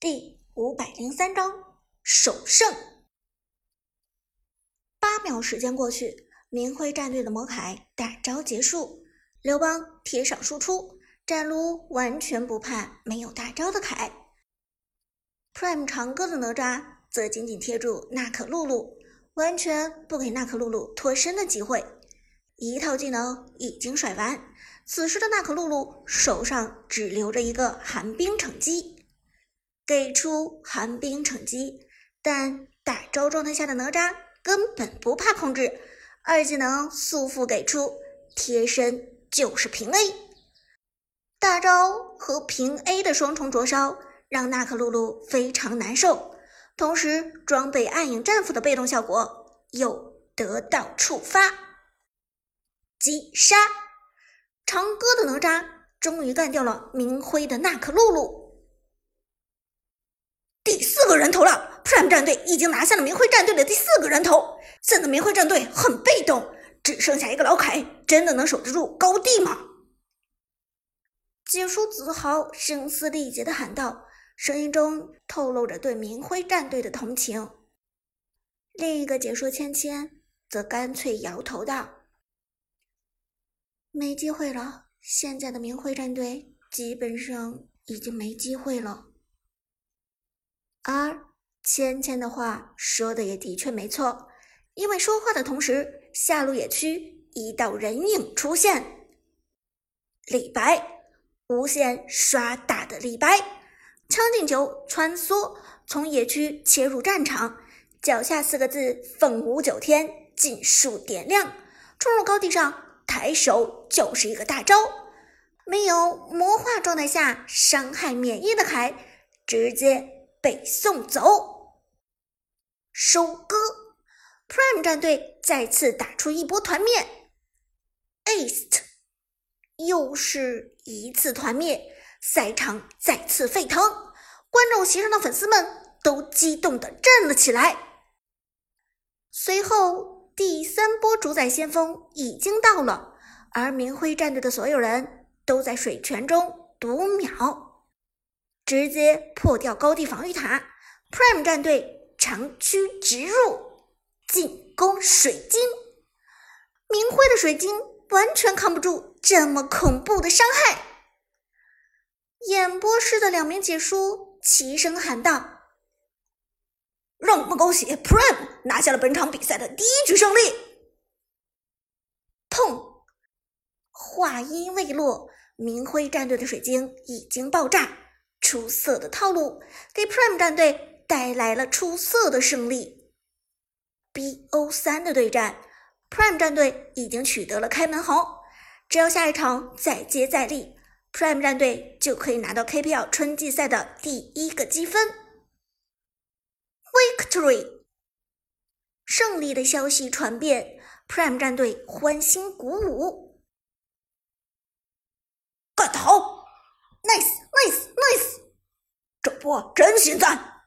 第503章首胜。8秒时间过去，明辉战队的魔凯大招结束，刘邦贴上输出，战撸完全不怕没有大招的凯。Prime 长歌的哪吒则紧紧贴住纳可露露，完全不给纳可露露脱身的机会。一套技能已经甩完，此时的纳可露露手上只留着一个寒冰惩击。给出寒冰惩击，但大招状态下的哪吒根本不怕控制，二技能速复给出，贴身就是平 A。 大招和平 A 的双重灼烧让纳可露露非常难受，同时装备暗影战斧的被动效果又得到触发，击杀。长歌的哪吒终于干掉了明辉的纳可露露。第四个人头了 Prime 战队已经拿下了明辉战队的第4个人头，现在明辉战队很被动，只剩下一个老凯，真的能守得住高地吗？解说子豪声嘶力竭地喊道，声音中透露着对明辉战队的同情。另一个解说芊芊则干脆摇头道，没机会了，现在的明辉战队基本上已经没机会了。而芊芊的话说的也的确没错，因为说话的同时，下路野区一道人影出现，李白，无限刷大的李白，将进球穿梭从野区切入战场，脚下4个字凤舞九天，尽数点亮，冲入高地上抬手就是一个大招，没有魔化状态下伤害免疫的凯直接被送走。收割 Prime 战队再次打出一波团灭， East 又是一次团灭，赛场再次沸腾，观众席上的粉丝们都激动地站了起来。随后第3波主宰先锋已经到了，而明辉战队的所有人都在水泉中读秒，直接破掉高地防御塔， Prime 战队长驱直入，进攻水晶。明辉的水晶完全扛不住这么恐怖的伤害。演播室的2名解说齐声喊道，让我们恭喜 Prime 拿下了本场比赛的第一局胜利。砰！话音未落，明辉战队的水晶已经爆炸，出色的套路给 Prime 战队带来了出色的胜利。BO3 的对战 Prime 战队已经取得了开门红，只要下一场再接再厉， Prime 战队就可以拿到 KPL 春季赛的第1个积分。 Victory 胜利的消息传遍， Prime 战队欢欣鼓舞，干得好， nice，这波真心赞，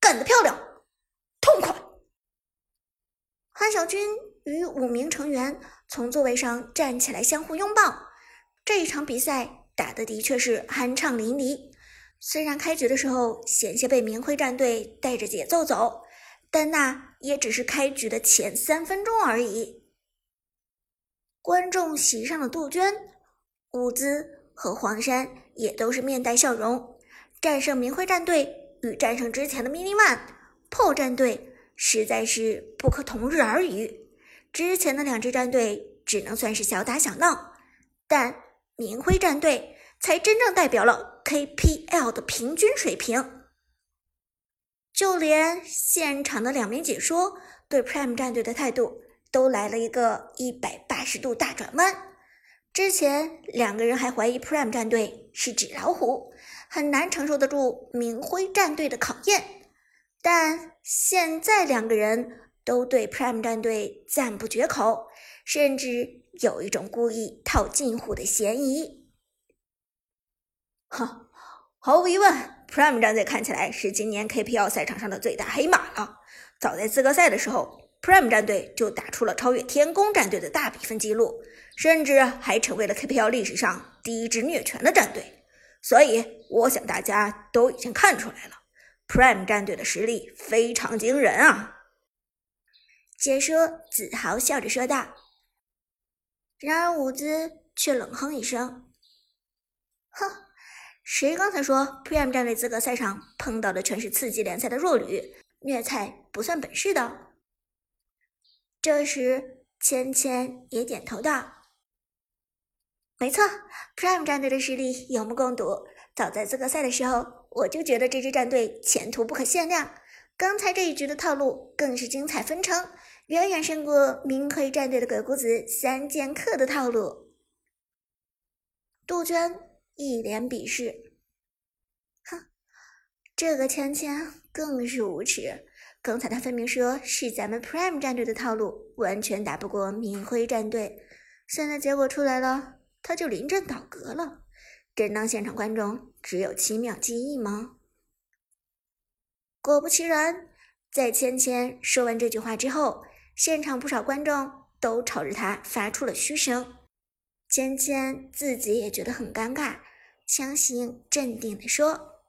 干得漂亮，痛快。韩小军与5名成员从座位上站起来相互拥抱，这一场比赛打的的确是酣畅淋漓，虽然开局的时候险些被明辉战队带着节奏走，但那也只是开局的前3分钟而已。观众席上的杜鹃、伍兹和黄山也都是面带笑容，战胜明辉战队与战胜之前的 MiniManl、PO 战队实在是不可同日而语。之前的2支战队只能算是小打小闹，但明辉战队才真正代表了 KPL 的平均水平。就连现场的2名解说对 Prime 战队的态度都来了一个180度大转弯。之前2个人还怀疑 Prime 战队是纸老虎，很难承受得住明辉战队的考验，但现在2个人都对 Prime 战队赞不绝口，甚至有一种故意套近乎的嫌疑。毫无疑问 Prime 战队看起来是今年 KPL 赛场上的最大黑马了，早在资格赛的时候，Prime 战队就打出了超越天宫战队的大比分记录，甚至还成为了 KPL 历史上第1支虐拳的战队，所以我想大家都已经看出来了 Prime 战队的实力非常惊人啊。解说子豪笑着说道，然而伍兹却冷哼一声，哼，谁刚才说 Prime 战队资格赛上碰到的全是次级联赛的弱旅，虐菜不算本事的。这时芊芊也点头道，没错， Prime 战队的实力有目共睹，早在资格赛的时候我就觉得这支战队前途不可限量，刚才这一局的套路更是精彩纷呈，远远胜过明奎战队的鬼谷子三剑客的套路。杜鹃一脸鄙视，哼，这个芊芊更是无耻，刚才他分明说是咱们 Prime 战队的套路完全打不过明奎战队，现在结果出来了，他就临阵倒戈了，真当现场观众只有7秒记忆吗？果不其然，在芊芊说完这句话之后，现场不少观众都朝着他发出了嘘声。芊芊自己也觉得很尴尬，强行镇定地说，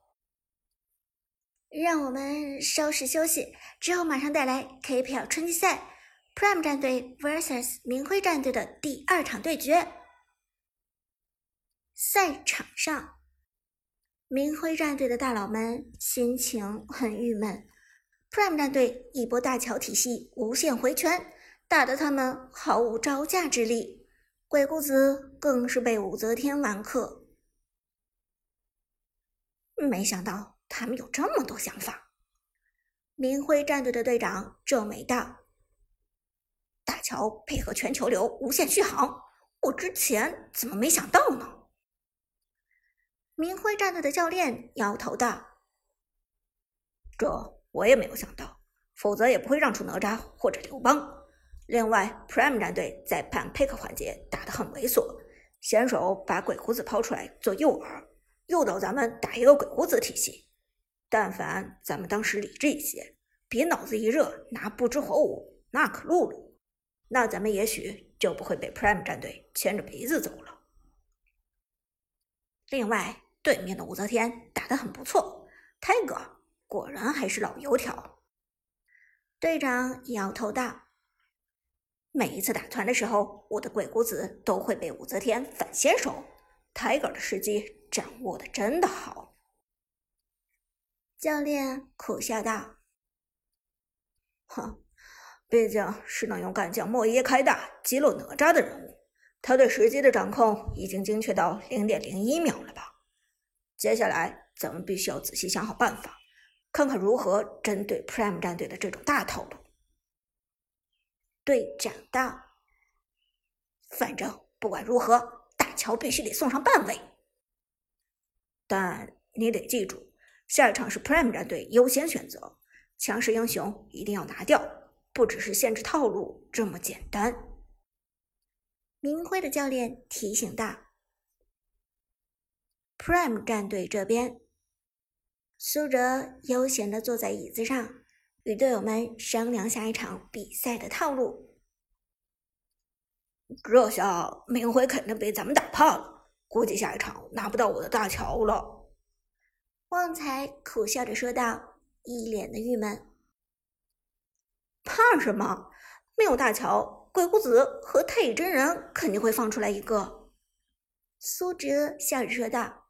让我们稍事休息，之后马上带来 KPL 春季赛 Prime 战队 vs 明辉战队的第2场对决。赛场上，明辉战队的大佬们心情很郁闷， Prime 战队一波大桥体系无限回拳，打得他们毫无招架之力，鬼谷子更是被武则天完克。没想到他们有这么多想法，明辉战队的队长皱眉道，大桥配合全球流无限续航，我之前怎么没想到呢？明辉战队的教练摇头道，这我也没有想到，否则也不会让出哪吒或者刘邦。另外 Prime 战队在反 pick 环节打得很猥琐，先手把鬼谷子抛出来做诱饵，诱导咱们打一个鬼谷子体系，但凡咱们当时理智一些，别脑子一热拿不知火舞，那可露露，那咱们也许就不会被 Prime 战队牵着鼻子走了。另外对面的武则天打得很不错， Tiger 果然还是老油条。队长摇头道，每一次打团的时候，我的鬼谷子都会被武则天反先手， Tiger 的时机掌握得真的好。教练苦笑道，哼，毕竟是能用干将莫耶开大击落哪吒的人物，他对时机的掌控已经精确到 0.01 秒了吧。接下来咱们必须要仔细想好办法，看看如何针对 Prime 战队的这种大套路。队长道，反正不管如何，大乔必须得送上半位，但你得记住，下一场是 Prime 战队优先选择，强势英雄一定要拿掉，不只是限制套路这么简单。明辉的教练提醒道， Prime 战队这边，苏哲悠闲地坐在椅子上，与队友们商量下一场比赛的套路。这下明辉肯定被咱们打怕了，估计下一场拿不到我的大乔了。旺财苦笑着说道，一脸的郁闷。怕什么？没有大乔，鬼谷子和太乙真人肯定会放出来一个。苏哲笑着说道，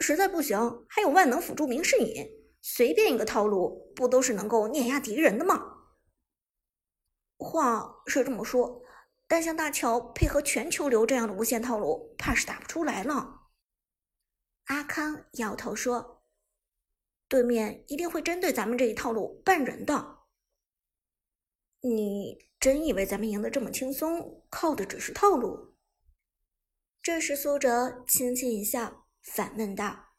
实在不行还有万能辅助明世隐，随便一个套路不都是能够碾压敌人的吗？话是这么说，但像大乔配合全球流这样的无限套路怕是打不出来了。阿康摇头说，对面一定会针对咱们这一套路办人的。你真以为咱们赢得这么轻松，靠的只是套路？这时苏哲轻轻一笑，反问道：“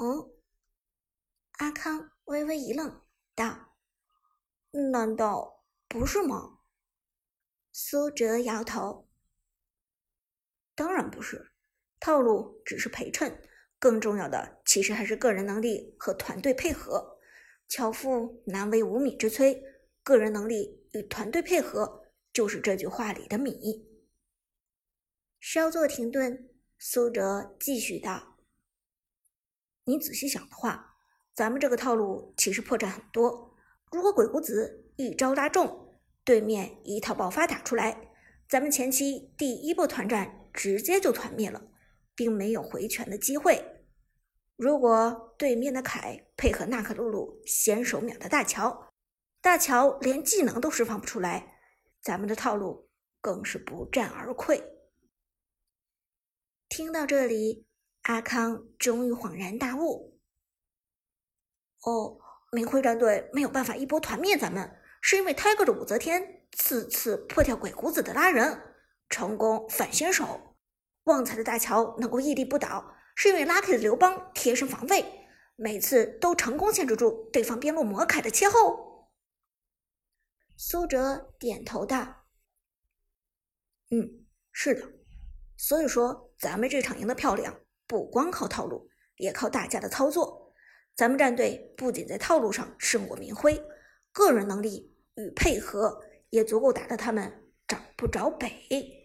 嗯？”阿康微微一愣，道：“难道不是吗？”苏哲摇头：“当然不是，套路只是陪衬，更重要的其实还是个人能力和团队配合。樵夫难为无米之炊。”个人能力与团队配合就是这句话里的米。稍作停顿，苏哲继续道：“你仔细想的话，咱们这个套路其实破绽很多。如果鬼谷子一招搭中，对面一套爆发打出来，咱们前期第一波团战直接就团灭了，并没有回拳的机会。如果对面的凯配合纳克露露先手秒的大乔，大乔连技能都释放不出来，咱们的套路更是不战而溃。”听到这里，阿康终于恍然大悟：“哦，明辉战队没有办法一波团灭咱们，是因为 Tiger 的武则天次次破掉鬼谷子的拉人，成功反先手；旺财的大乔能够屹立不倒，是因为 Lucky 的刘邦贴身防卫，每次都成功限制住对方边路魔凯的切后。”苏哲点头道：“嗯，是的。所以说咱们这场赢得漂亮，不光靠套路，也靠大家的操作。咱们战队不仅在套路上胜过明辉，个人能力与配合也足够打得他们找不着北。”